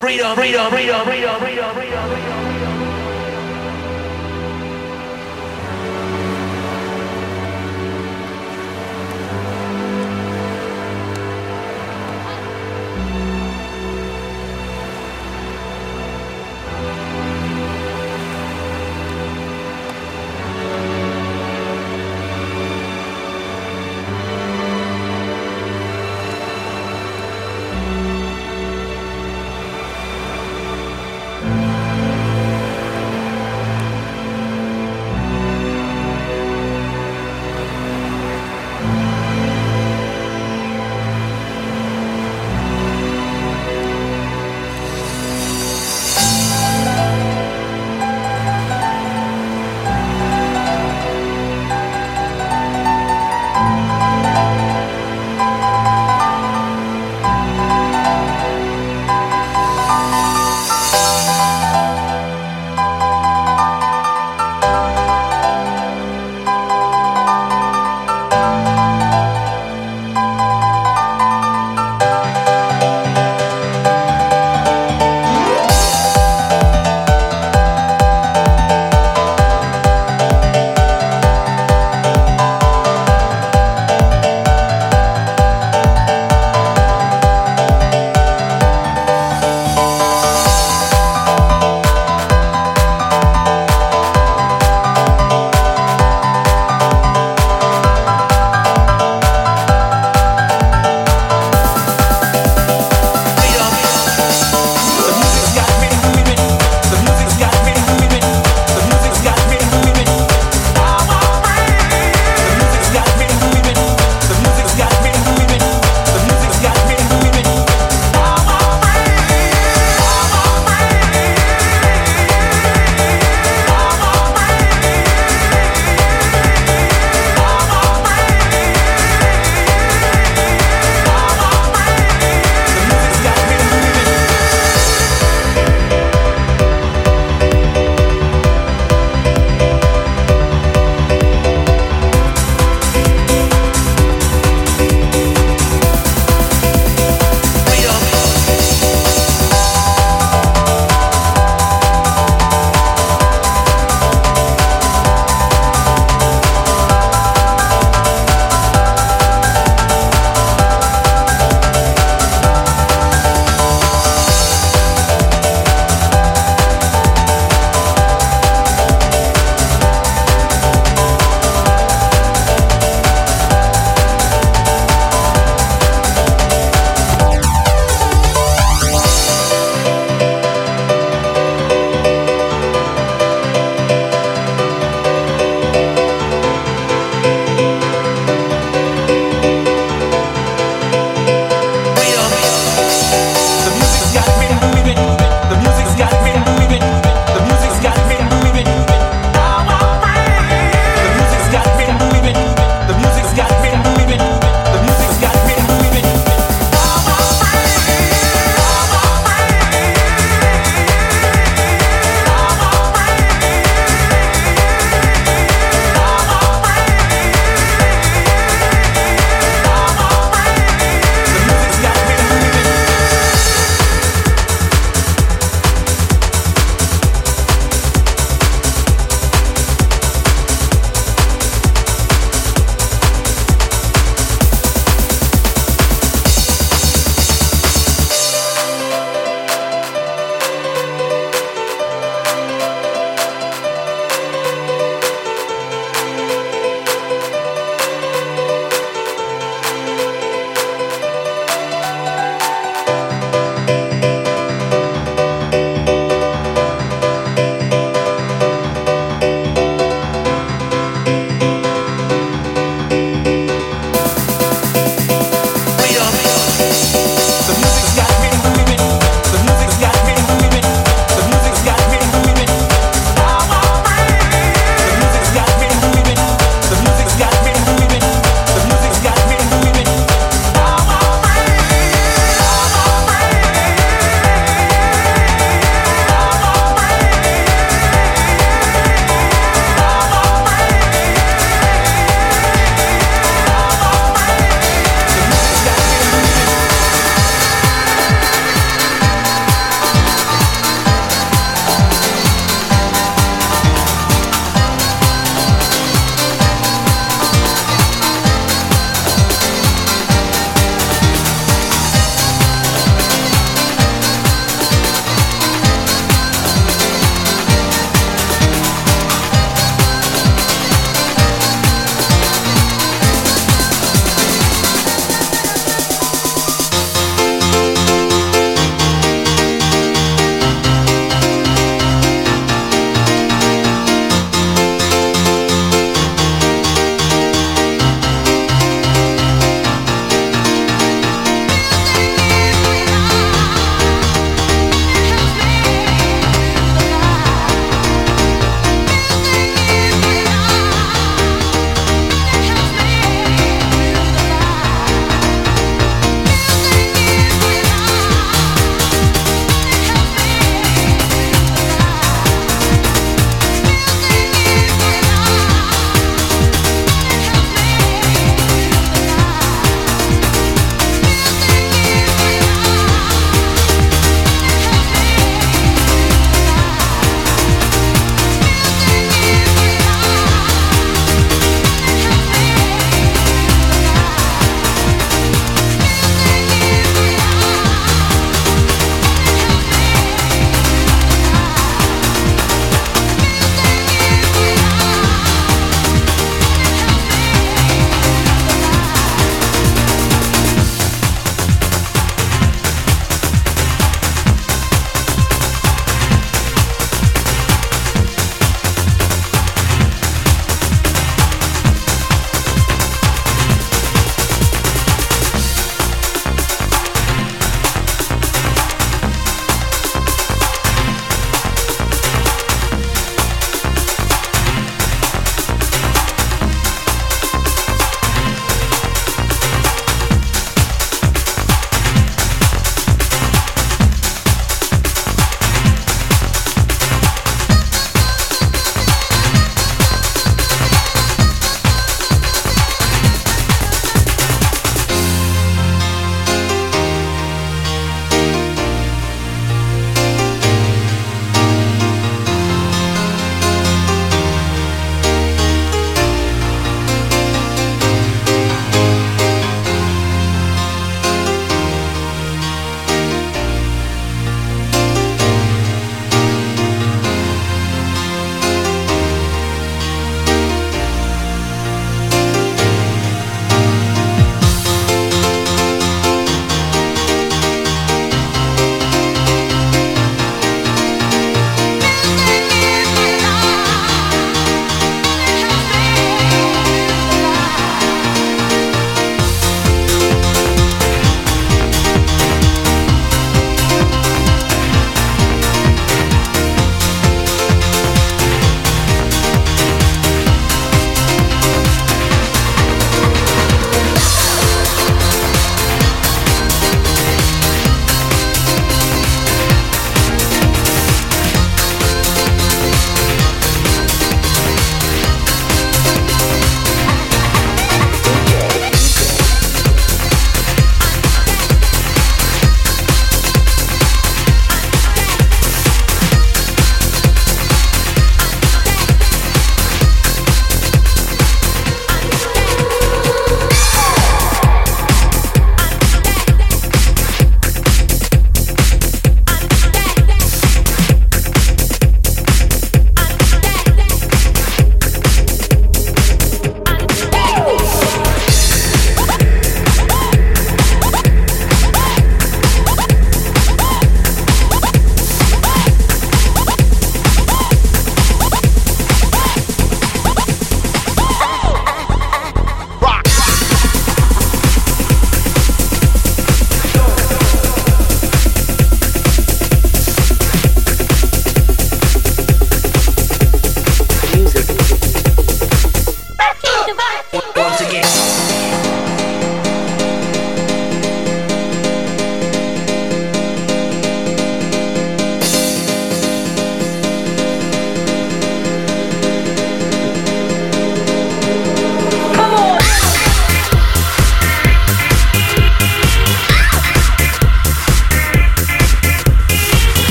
Freedom.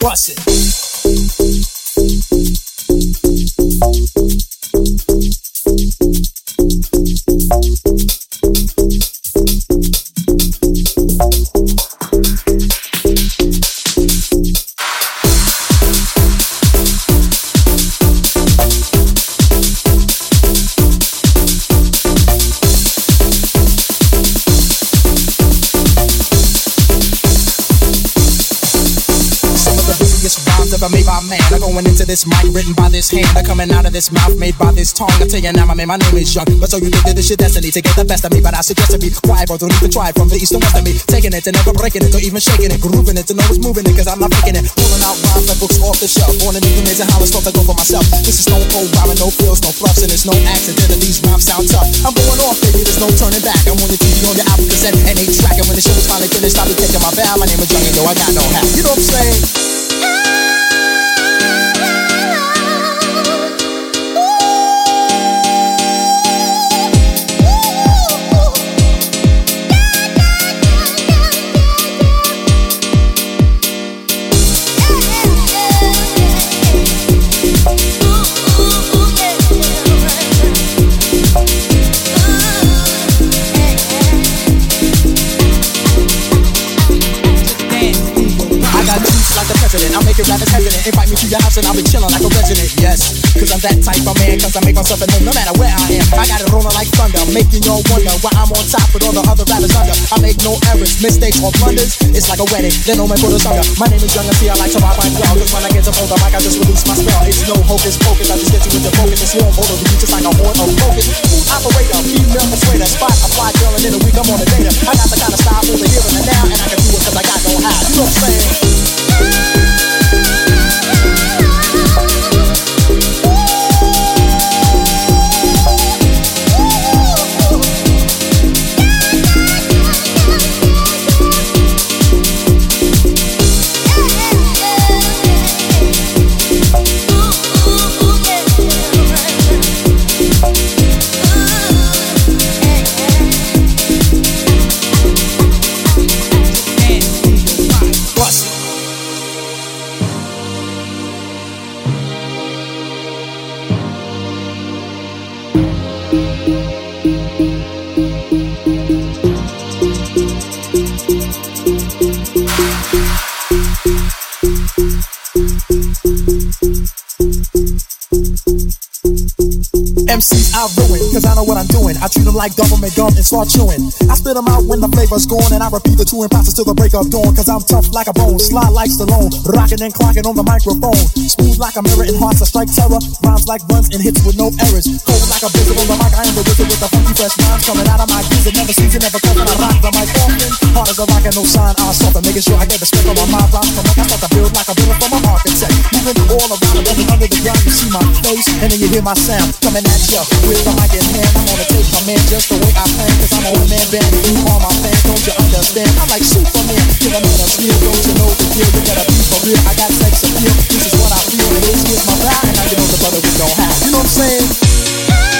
Watch it. This mic written by this hand, I'm coming out of this mouth made by this tongue. I tell you now, my man, my name is Young. But so you think that this shit destiny to get the best of me? But I suggest to be quiet, bro. Don't even try it. From the east to west of me, taking it to never breaking it, or even shaking it, grooving it to know it's moving it, cause I'm not faking it. Pulling out rhymes like books off the shelf, born in the maze and how it's thought to go for myself. This is no cold rhyming, no frills, no fluffs, and it's no accident that these rhymes sound tough. I'm going off, baby, there's no turning back. I'm on your TV, on your album cassette, and they track. And when the show is finally finished, I'll be taking my bow. My name is Young, and yo, I got no hat. You know what I'm saying? Invite me to your house and I'll be chillin' like a resident, yes. Cause I'm that type of man, cause I make myself at home no matter where I am. I got it rolling like thunder, making y'all wonder why I'm on top with all the other rappers under. I make no errors, mistakes or blunders. It's like a wedding, then no man put us under. My name is Young and see I like to rock my flow. Cause when I get to hold the mic, I just release my spell. It's no hocus pocus, I just get you with the focus. It's warm over you just like a horn of focus. Food operator, female persuader, spot a fly girl and in a week I'm on a data. I got the kind of style over here and now, and I can do it cause I got no hide. You know what I'm saying? MCs I ruin, cause I know what I'm doing. I treat them like government gum and start chewing. I spit them out when the flavor's gone, and I repeat the two imposters till the break of dawn. Cause I'm tough like a bone, sly like Stallone, rocking and clocking on the microphone. Smooth like a mirror in hearts that strike terror, rhymes like runs and hits with no errors. Cold like a blizzard on the mic, I am the wizard with the funky fresh rhymes coming out of my geezer. Never season, never cut, and I rock the mic often. Hard as a rock and no sign, I soften, making sure I get the spit on my rhymes. From I start to build like a villain from an architect, moving all around and then under the ground. You see my face, and then you hear my sound coming at you with the mic in hand. I'm gonna take my man just the way I plan, cause I'm a one man band. You are my fan, don't you understand? I'm like Superman, killing on a steal. Don't you know the deal? You gotta be for real. I got sex appeal. This is what I feel. And this is my vibe. And I know the brother we don't have. You know what I'm saying? Yeah.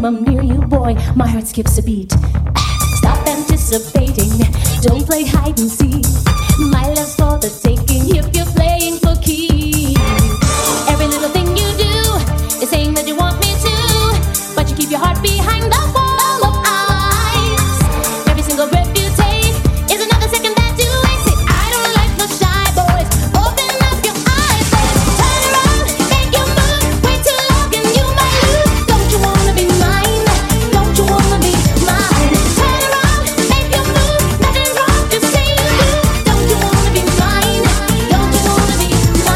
time I'm near you, boy, my heart skips a beat. Stop anticipating, don't play hide and seek. My love's for the taking if you're playing for keys. Every little thing you do is saying that you want me to, but you keep your heart behind the wall of eyes. Every single breath you take is another second that you waste it. I don't like no shy boys, open up your eyes, baby. Turn around, make your move, wait too long and you might lose. Don't you wanna be mine? Don't you wanna be mine? Turn around, make your move, nothing wrong, just say you do. Don't you wanna be mine? Don't you wanna be mine? I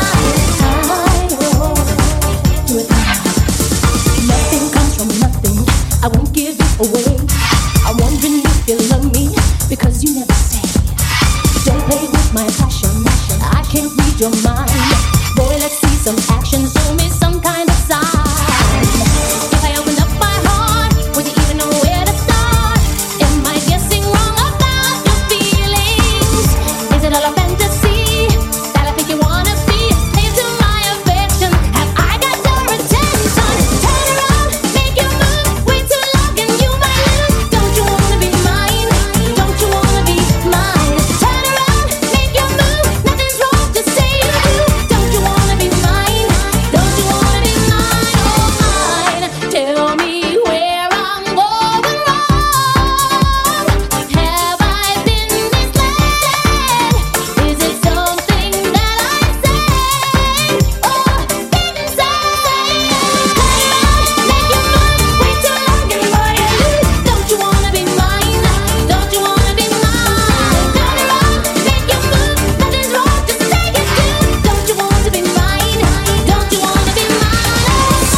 know, do it now. Nothing comes from nothing, I won't give it away. I'm wondering if you love me, because you never say. Don't play with my passion, I can't read your mind. Boy, let's see some action, show me some kind of sign. If I opened up my heart, would you even know where to start? Am I guessing wrong about your feelings? Is it all a fantasy that I think you wanna be? A slave to my affection, have I got your attention? Turn around, make your move, wait too long and you might lose. Don't you wanna be mine? Don't you wanna be mine? Turn around, make your move, nothing's wrong, just say you do. Don't you wanna be mine? Don't you wanna be mine? Oh, mine, tell me where I'm going wrong. Have I been misled? Is it something that I said? Oh, been insane. Turn around, make your move, wait too long and you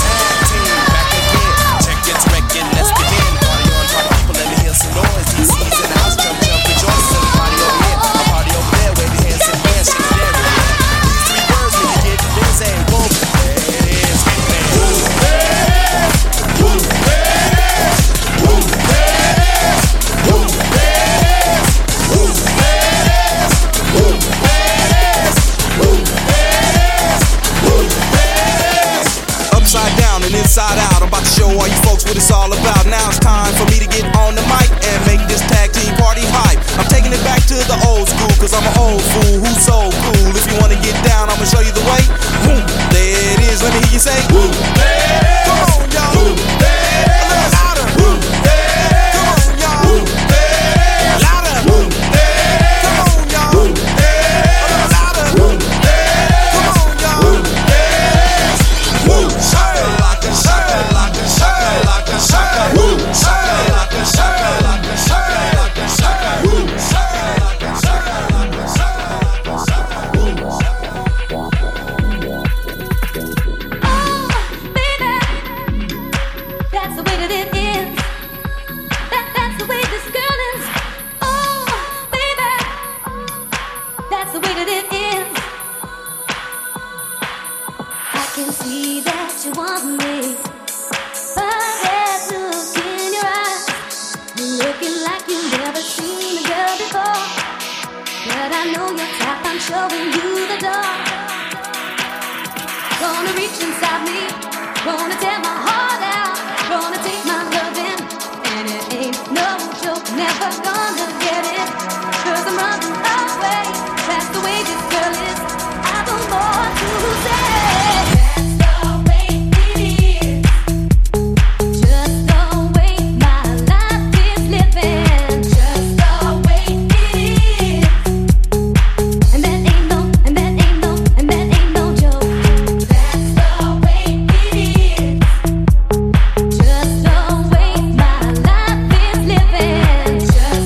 might lose. Don't you wanna be mine? Don't you wanna be mine? Turn around, make your move, nothing's wrong, just say you do. Don't you wanna be mine? Don't you wanna be mine? Check it, reckon, let's begin. Party on top, people, let me hear some noise. DC's in the house, jump, jump, rejoice. And party on here, a party over there. Wave your hands in the air, shake it everywhere. These three words make you get busy. Whoa, there it is, get there. Upside down and inside out, I'm about to show all you folks what it's all about. Now it's time for me to get on the mic and make this tag team party hype. I'm taking it back to the old school, cause I'm an old fool who's so cool. If you wanna get down, I'ma show you the way. Boom, there it is, let me hear you say. Boom, come on, y'all. Boom, a little louder. Boom, come on, y'all. Boom, louder. Boom, come on, y'all. Boom, a little louder. Boom, come on, y'all. Boom, boom, shakalaka, shakalaka, shakalaka, shakalaka. Boom, shakalaka, shakalaka, shakalaka, shakalaka. Boom, shakalaka, shakalaka, shakalaka, shakalaka. Boom, Oh, baby, that's the way that it is. That's the way this girl is. Oh, baby, that's the way that it is. I can see that you want me, but that look in your eyes, you're looking like you've never seen a girl before. But I know your type, I'm showing you the door. Gonna reach inside me, gonna tear my heart out, gonna take my love in, and it ain't no joke, never gonna get it. Cause I'm running away, that's the way this girl is. I don't want to say. Just the way my life is living. Just the way it is. And that ain't no joke. That's the way it is. Just the way my life is living. Just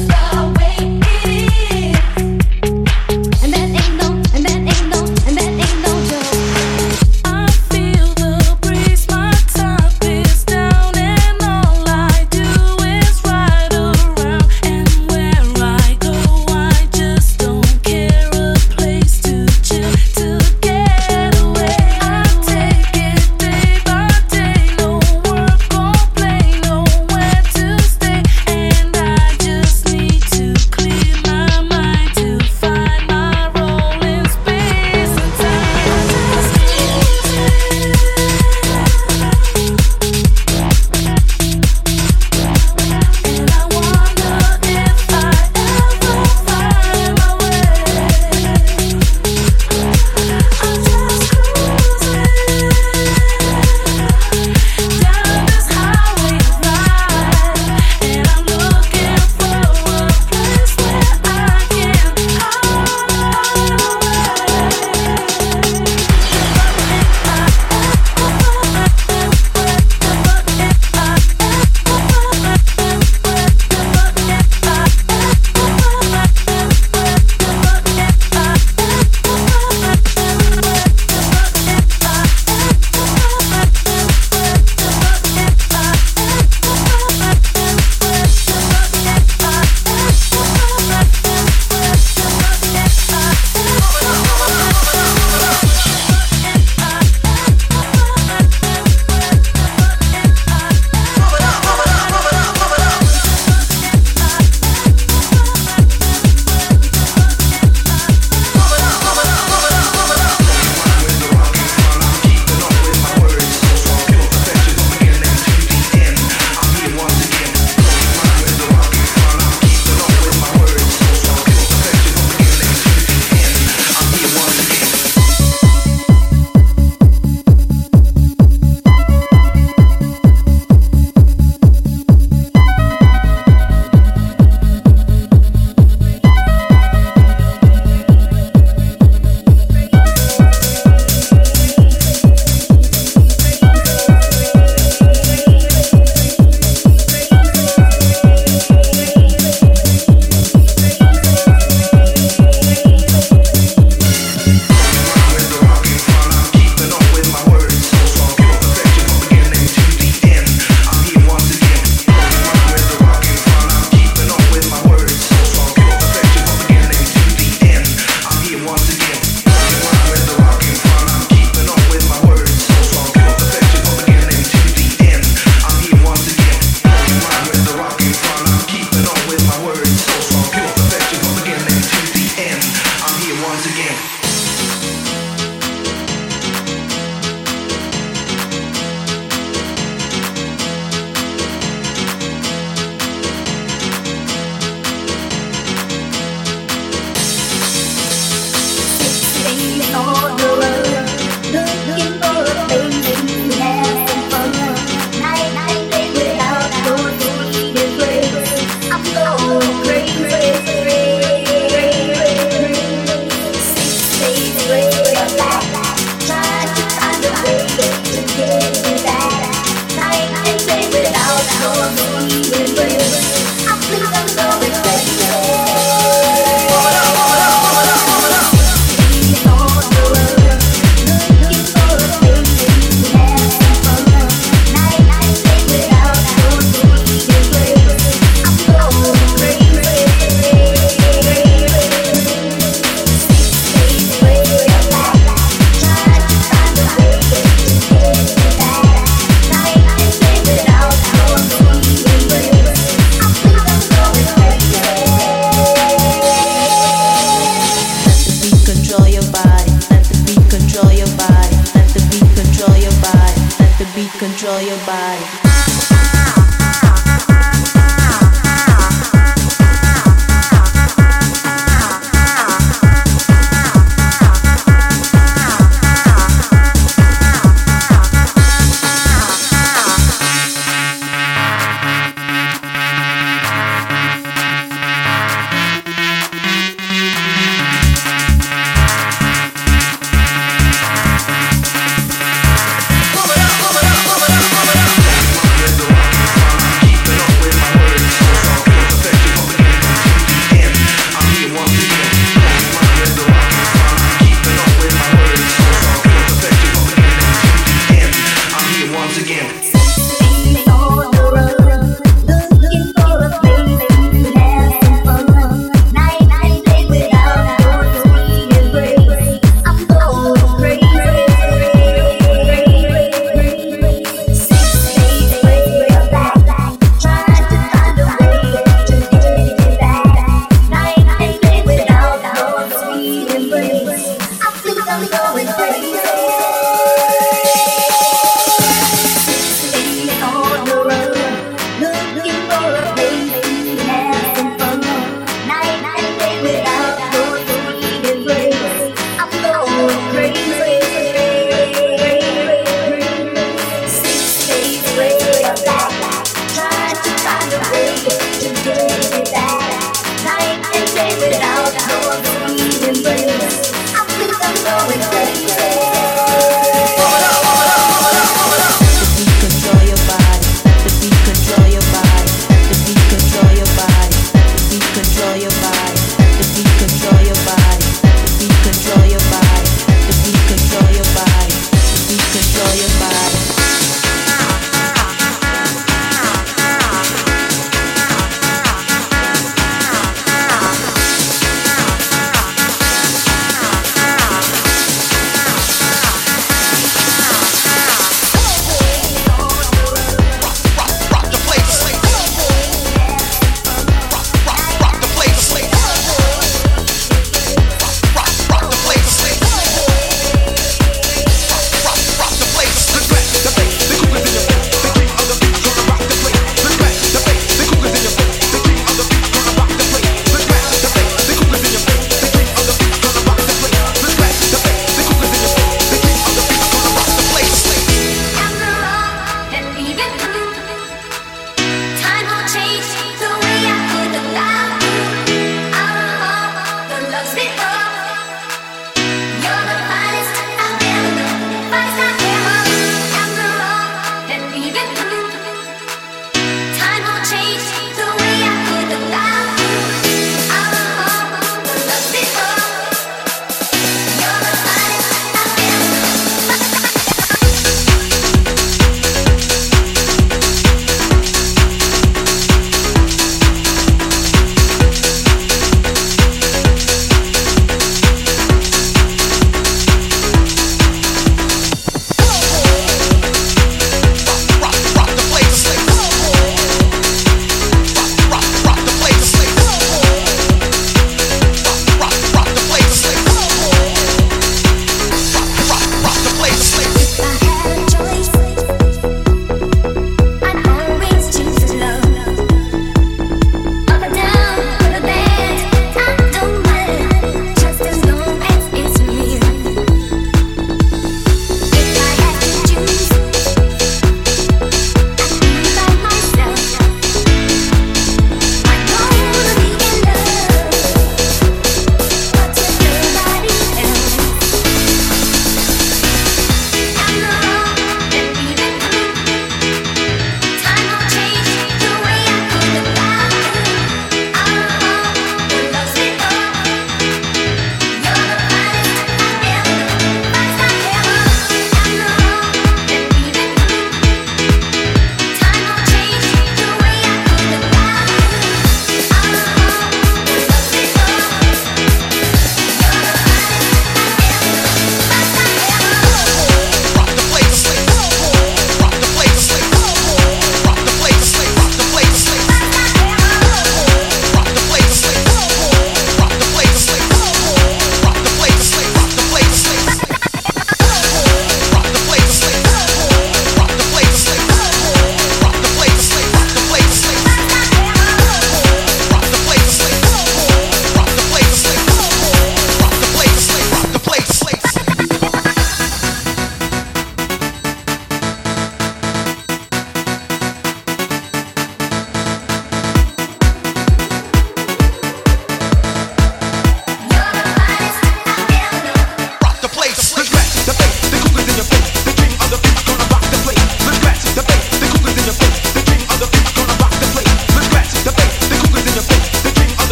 your body.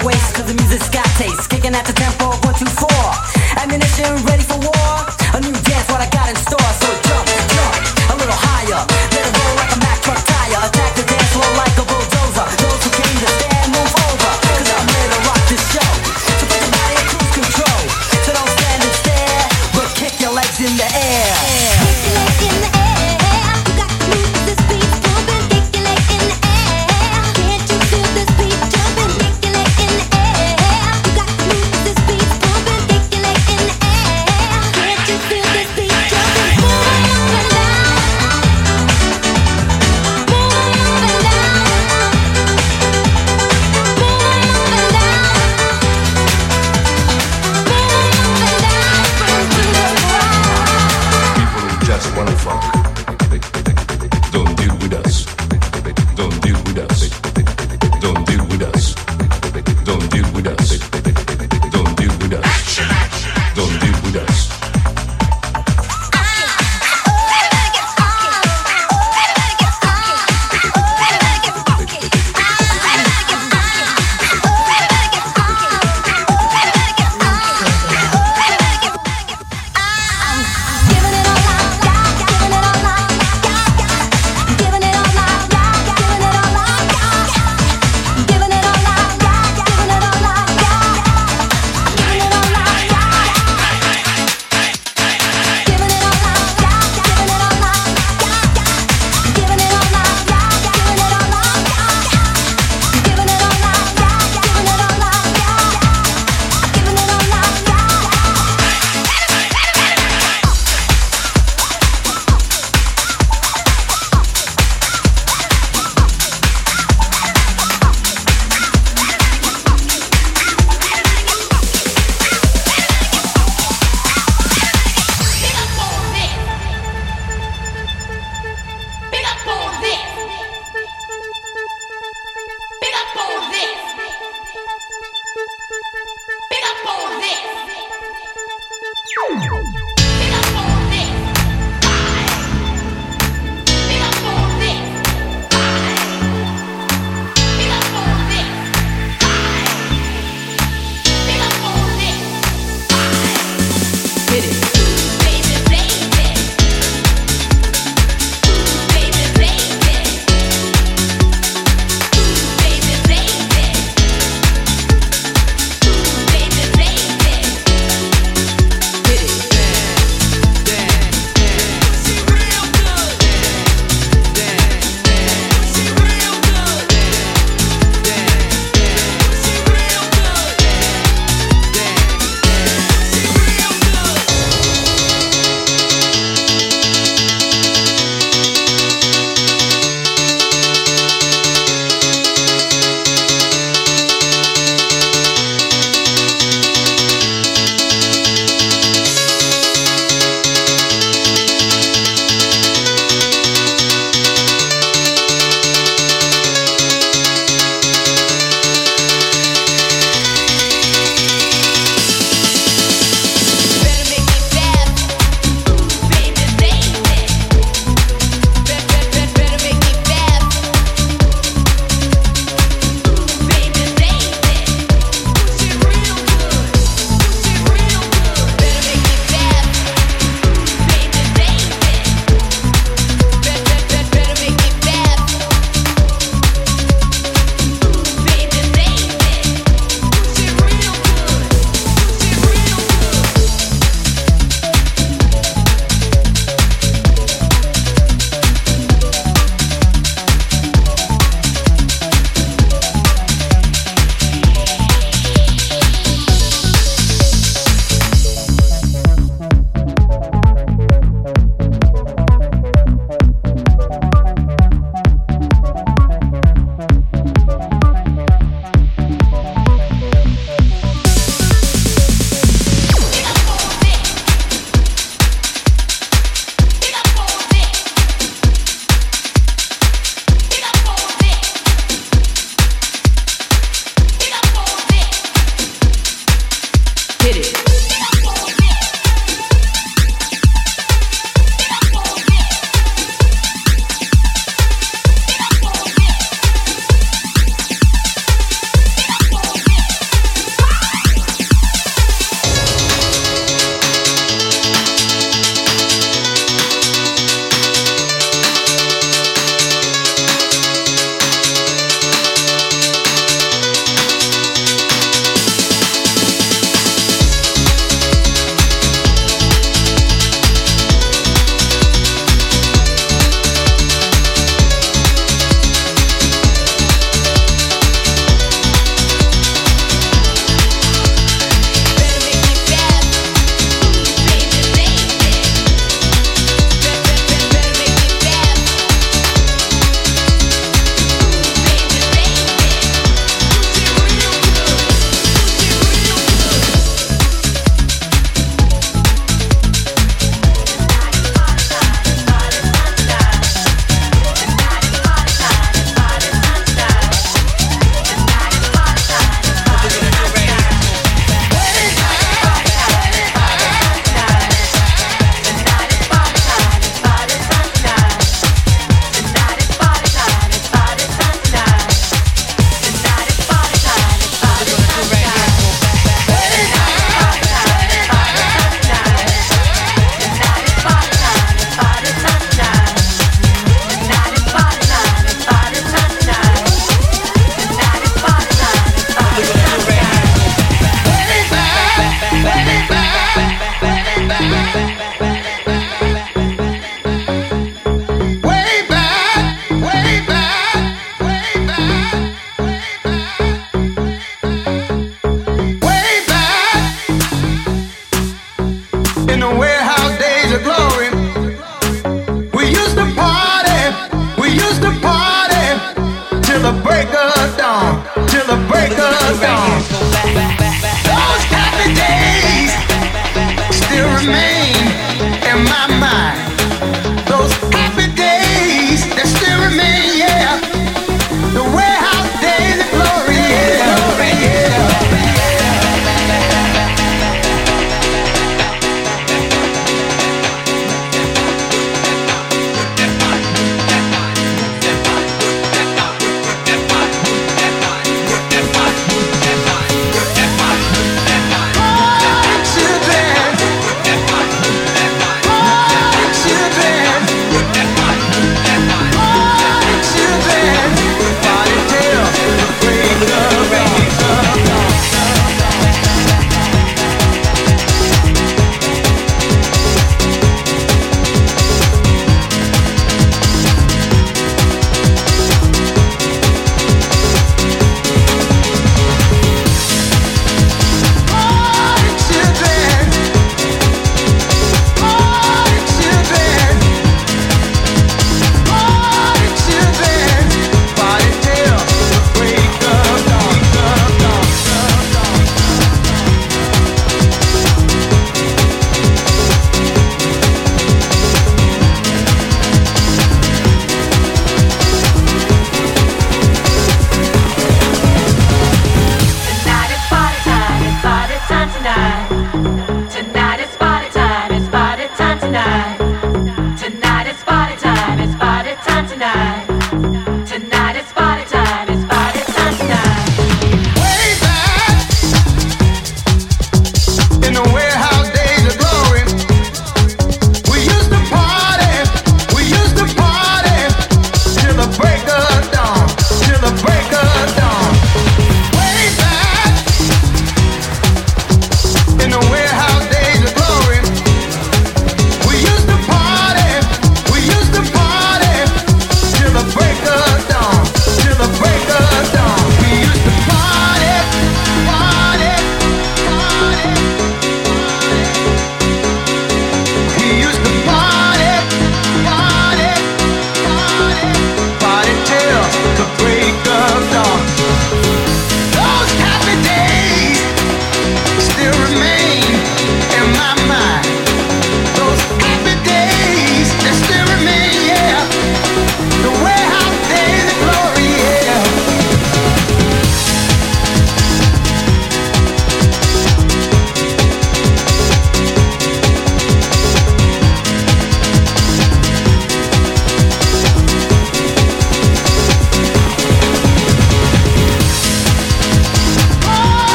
your waist to the music's got taste. Kicking at the tempo of 124. Ammunition ready for war. A new dance, what I got in store. So jump, jump, a little higher. Let it roll like a Mack truck tire. Attack the dance floor like a bulldozer. Those who came to stand, move over. 'Cause I'm ready to rock this show. So put your body in cruise control. So don't stand and stare, but kick your legs in the air. Kick your legs in the air.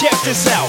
check this out.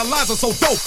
and our lives are so dope.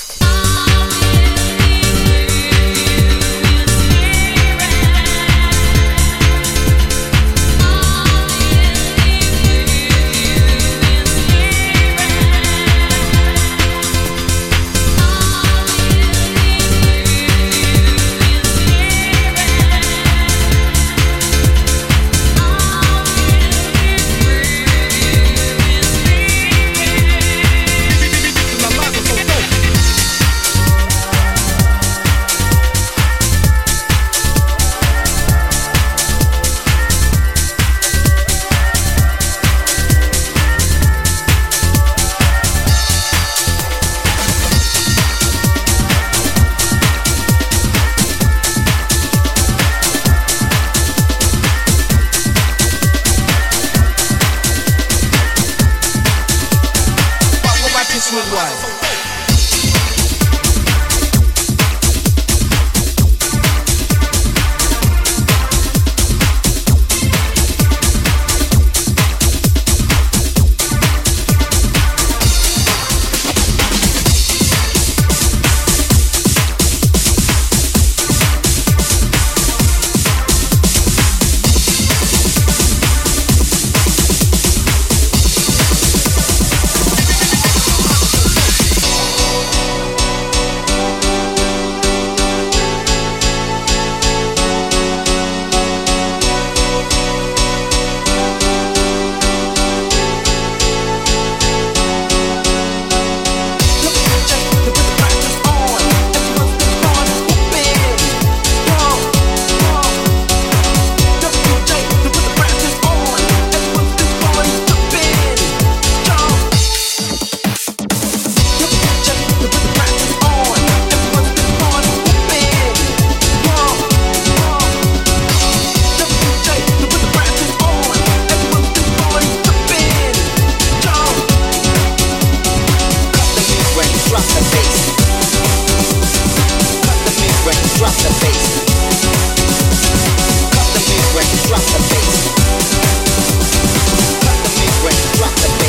Drop the bass. Cut the big ring, drop the bass.